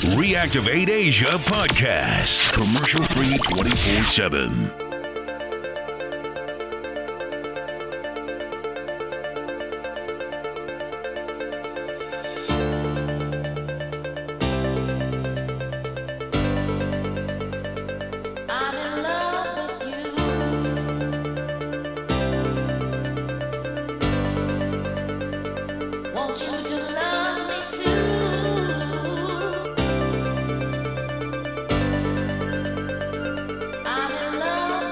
Reactivate Asia podcast. Commercial free 24/7. Love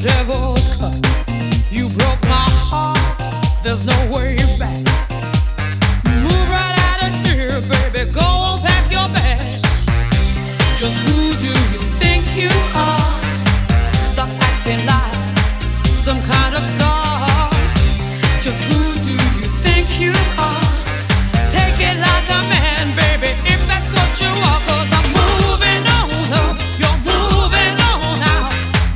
the devil's cut. You broke my heart, there's no way back. Move right out of here, baby, go on, pack your bags. Just who do you think you are? Stop acting like some kind of star. Just who do you think you are? Take it like a man, baby, if that's what you are. 'Cause I'm moving on up, you're moving on out.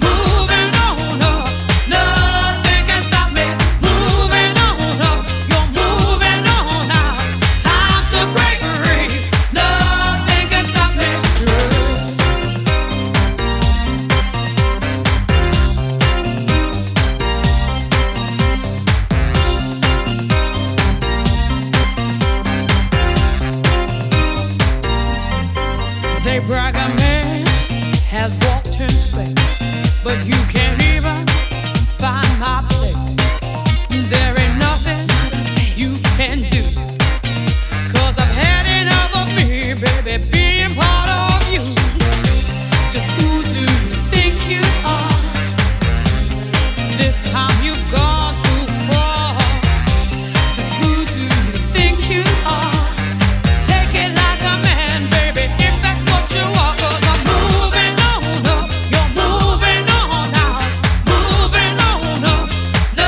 Moving on up, nothing can stop me. Moving on up, you're moving on out. Time to break free, nothing can stop me. They brag a man has walked in space, but you can't even find my place. There ain't nothing you can do, 'cause I've had enough of me, baby, being part of you. Just who do you think you are? This time you've gone too far. Just who do you think you are? No.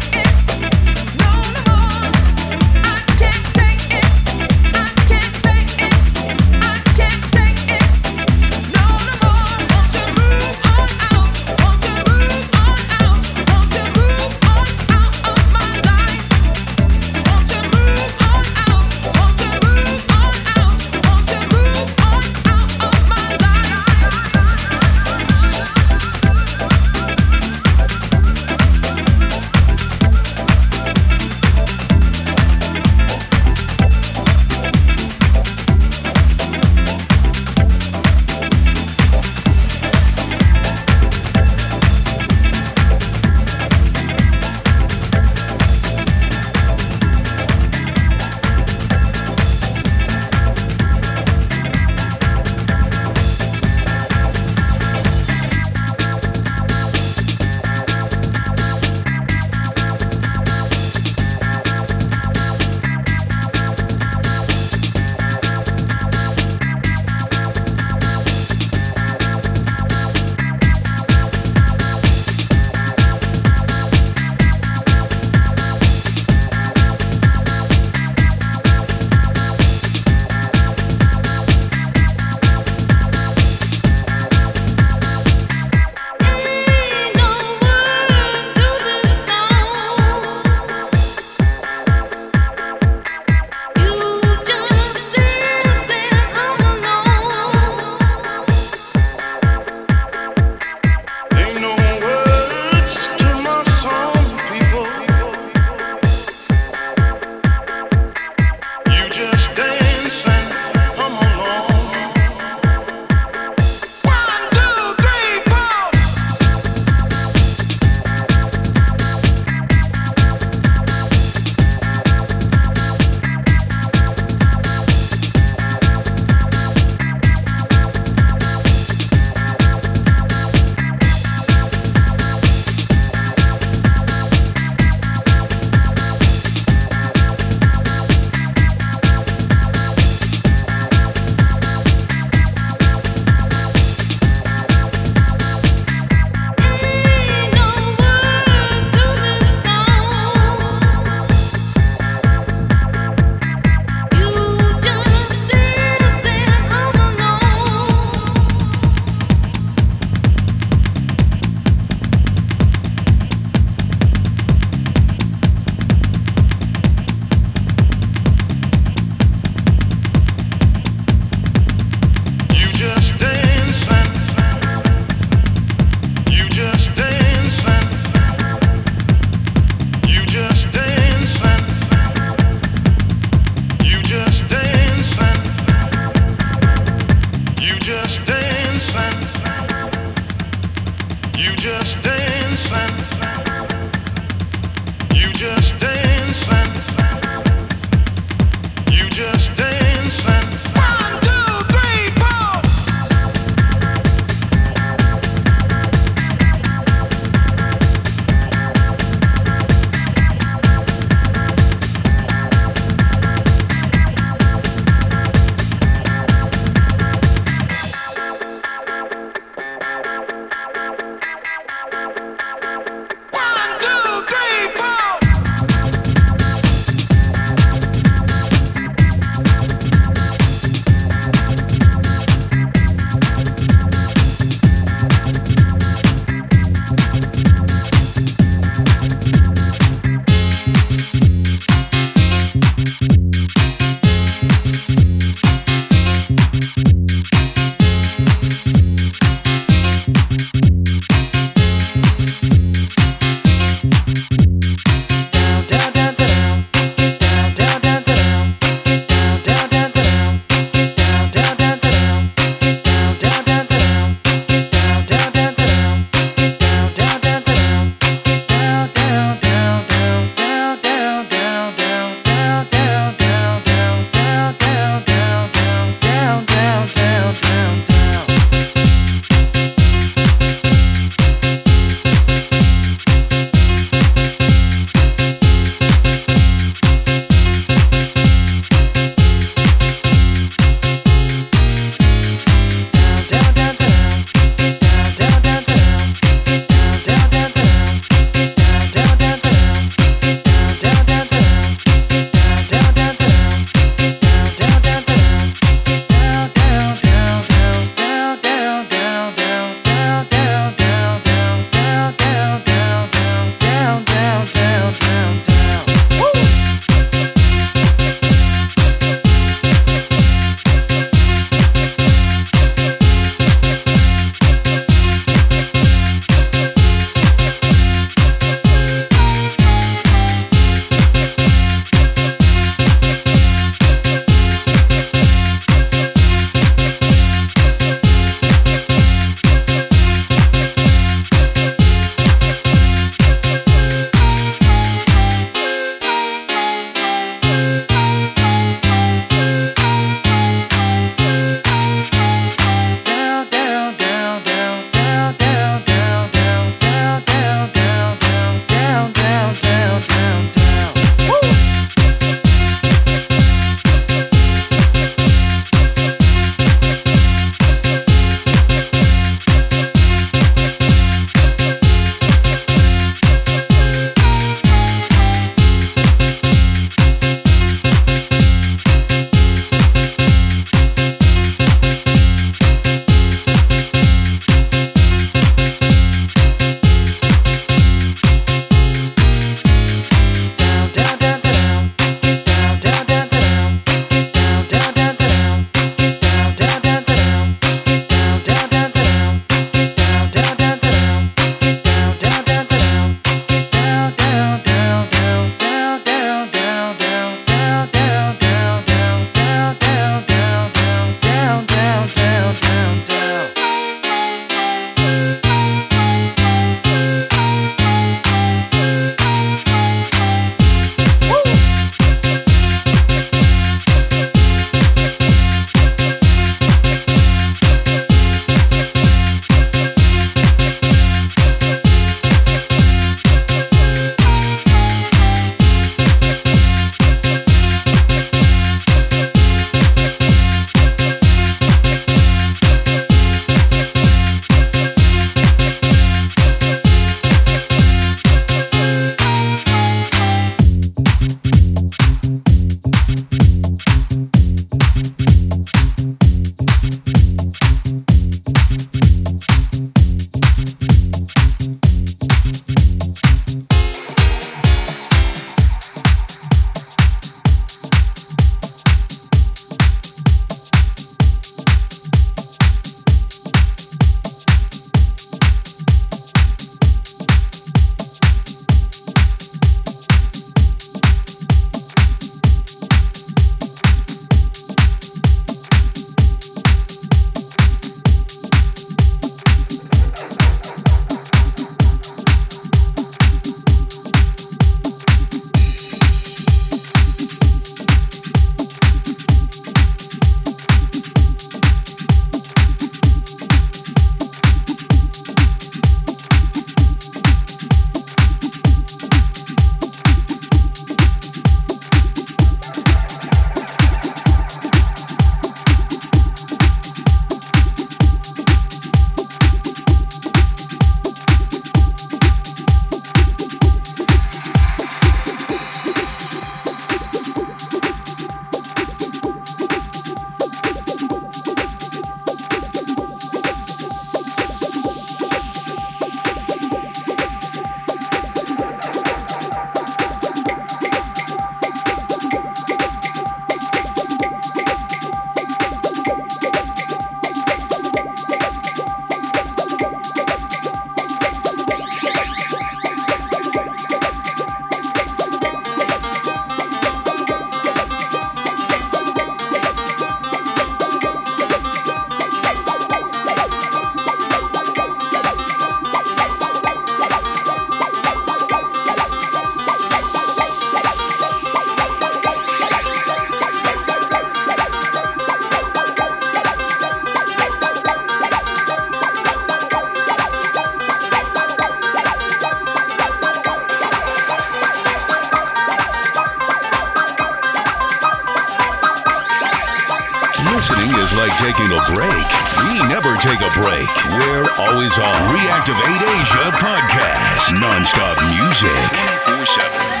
taking a break. We never take a break. We're always on Reactivate Asia Podcast. Non-stop music. 24/7.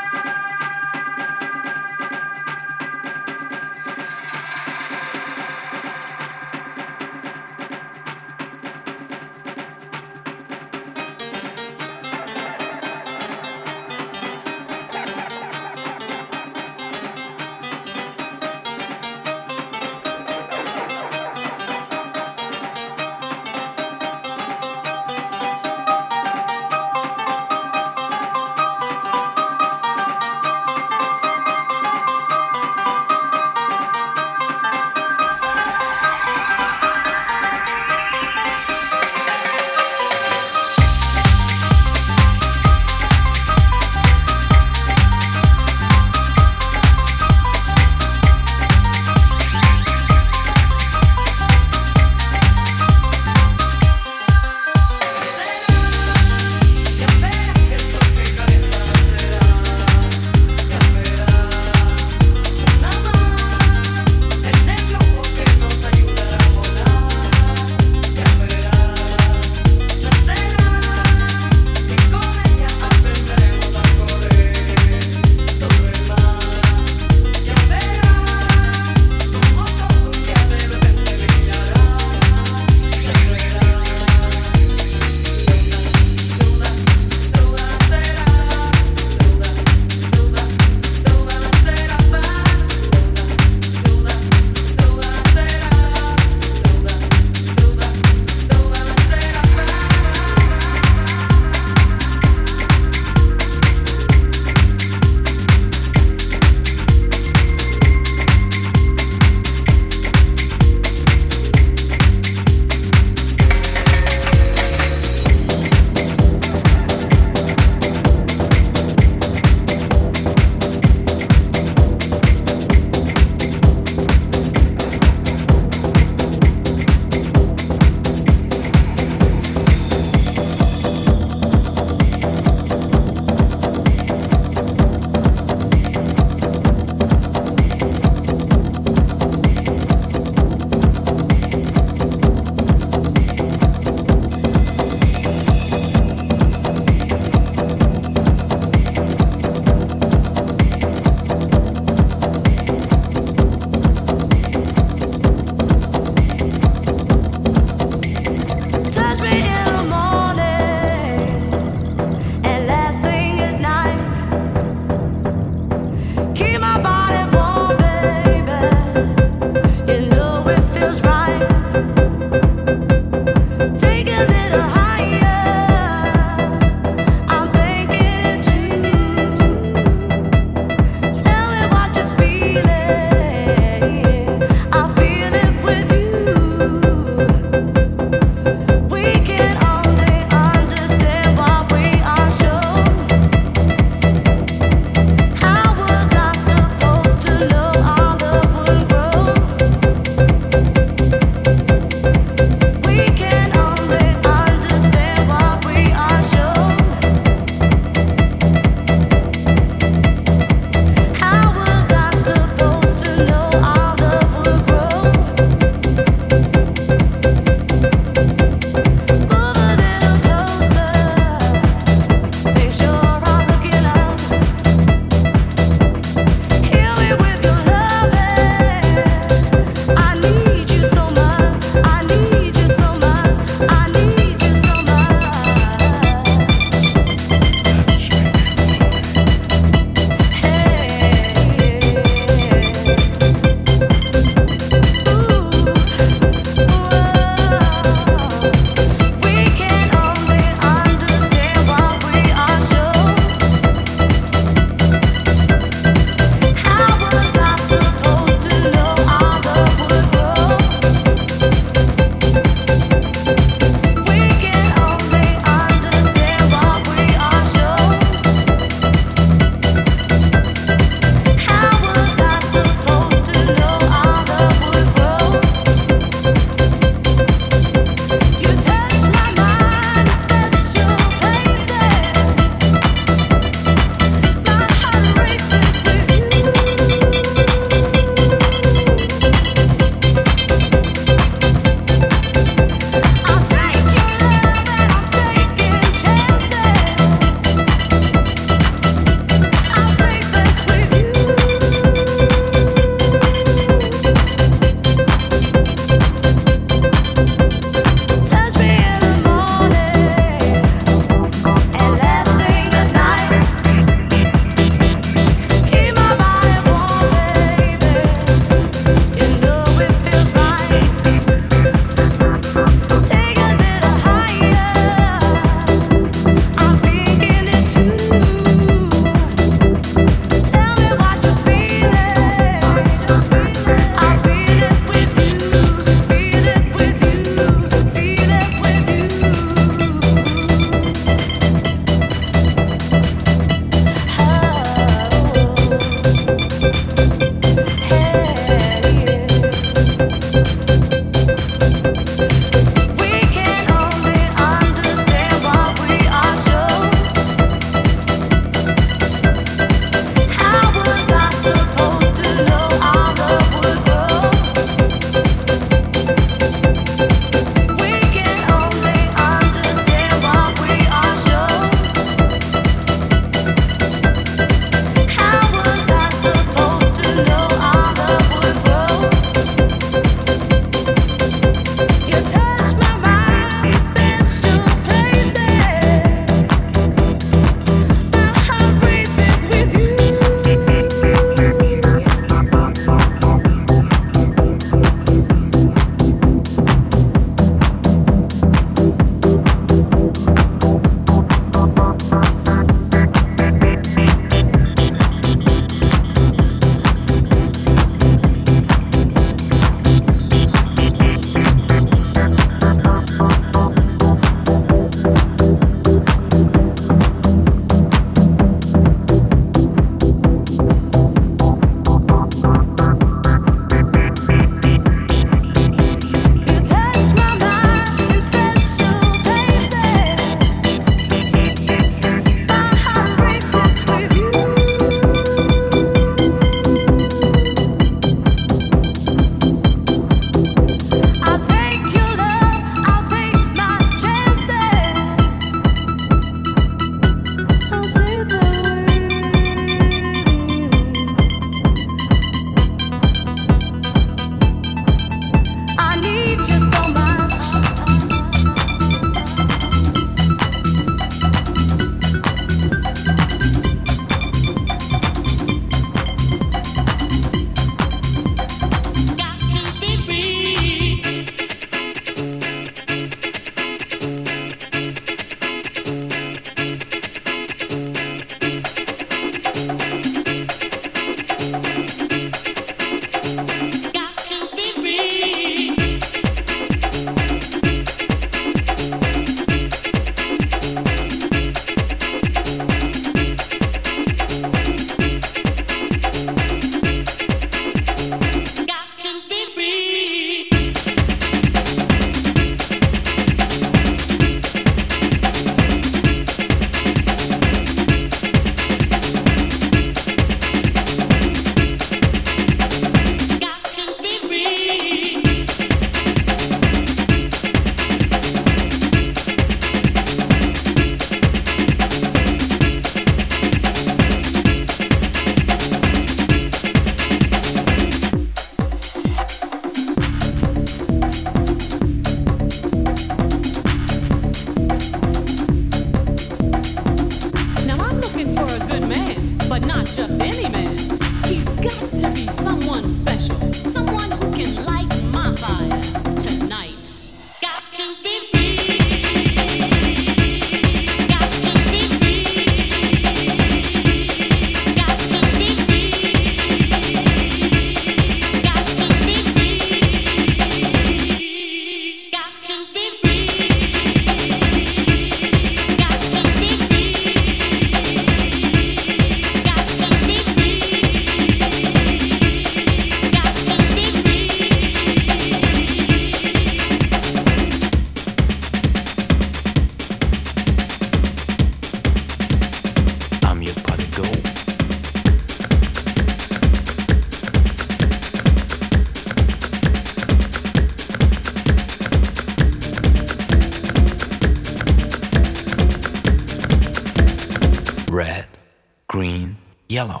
yellow.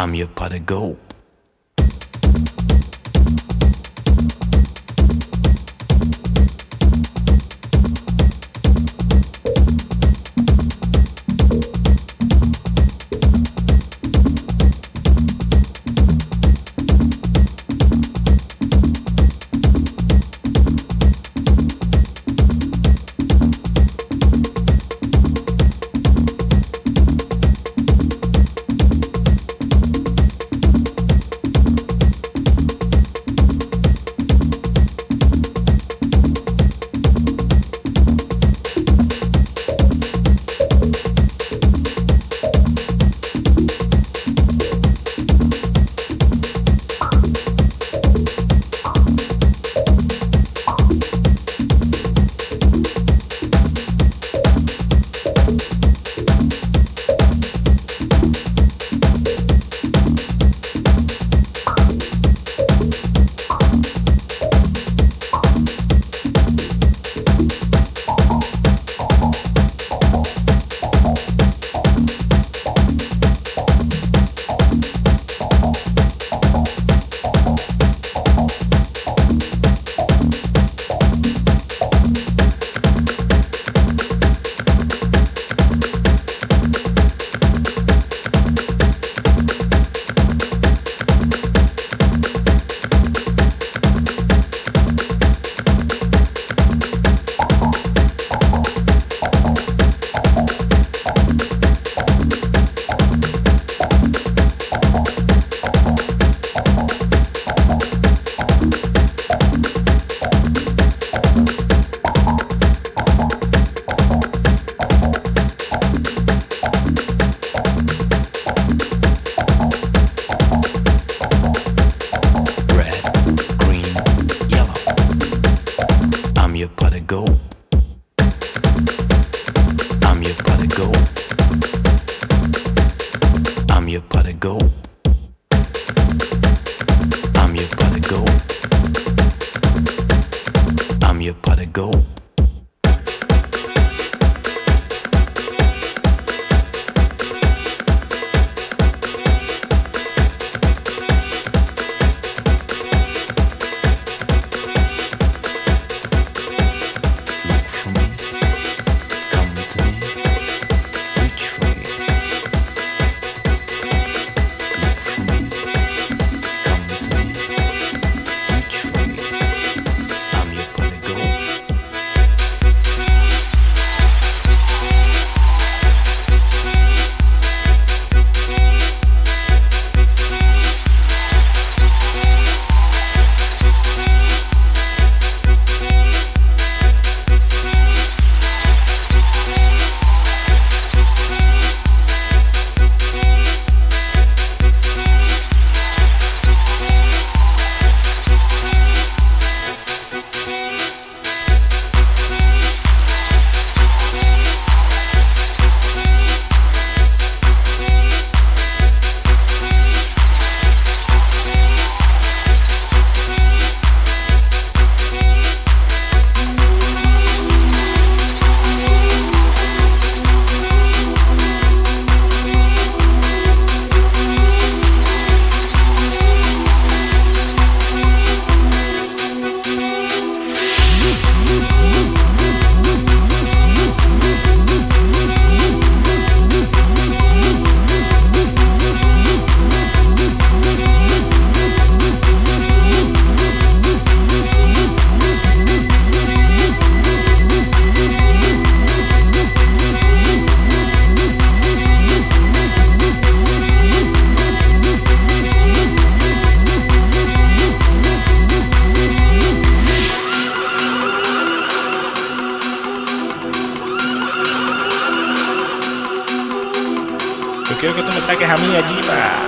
I'm your pot of gold. saques a mí allí para...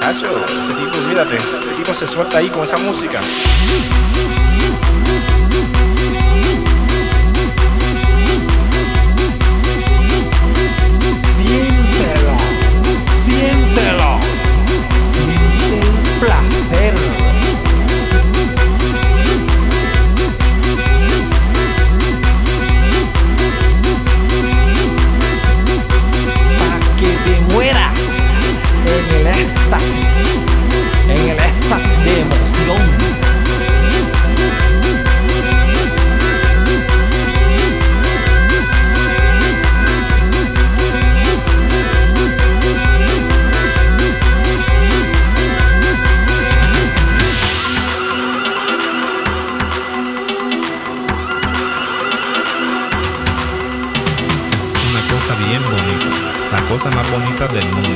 Chacho, ese tipo, olvídate, ese tipo se suelta ahí con esa música. Siéntelo, siente el placer. En el éxtasis de emoción. Una cosa bien bonita, la cosa más bonita del mundo.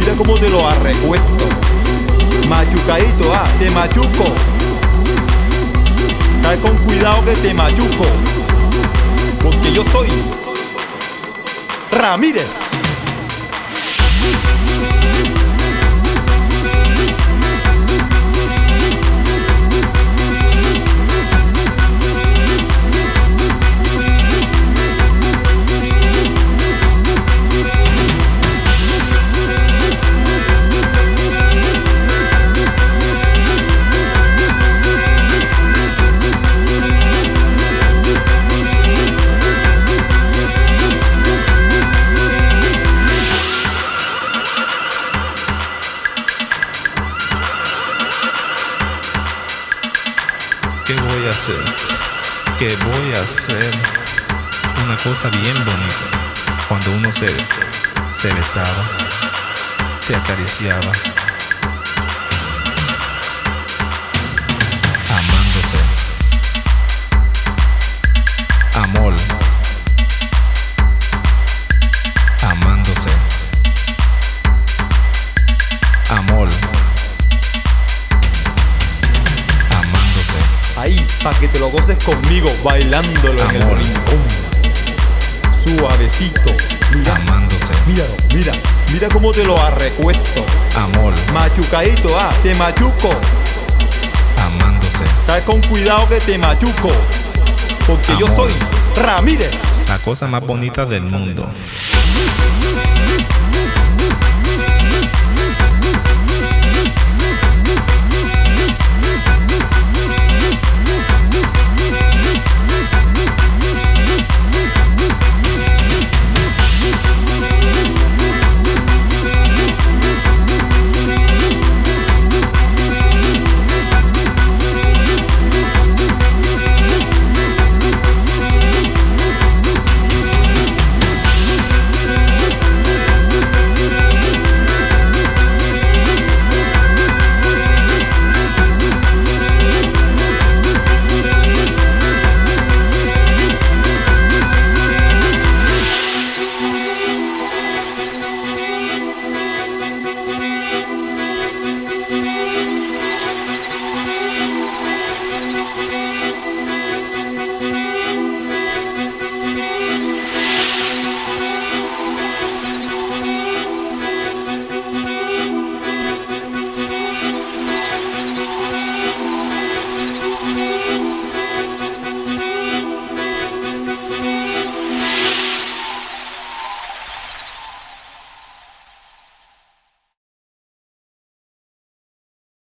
Mira cómo te lo arrecuesto. Machucadito, te machuco. Cae con cuidado que te machuco. Porque yo soy Ramírez. Que voy a hacer una cosa bien bonita. Cuando uno se besaba, se acariciaba, amándose. Amor, amándose. Amor, amándose. Ahí, pa' que te lo goces conmigo, bailándolo. Amor. En el rincón, suavecito, mira, amándose. Míralo, mira cómo te lo arrecuesto. Amor. Machucadito, te machuco. Amándose. Estás con cuidado que te machuco. Porque amor. Yo soy Ramírez. La cosa más bonita del mundo.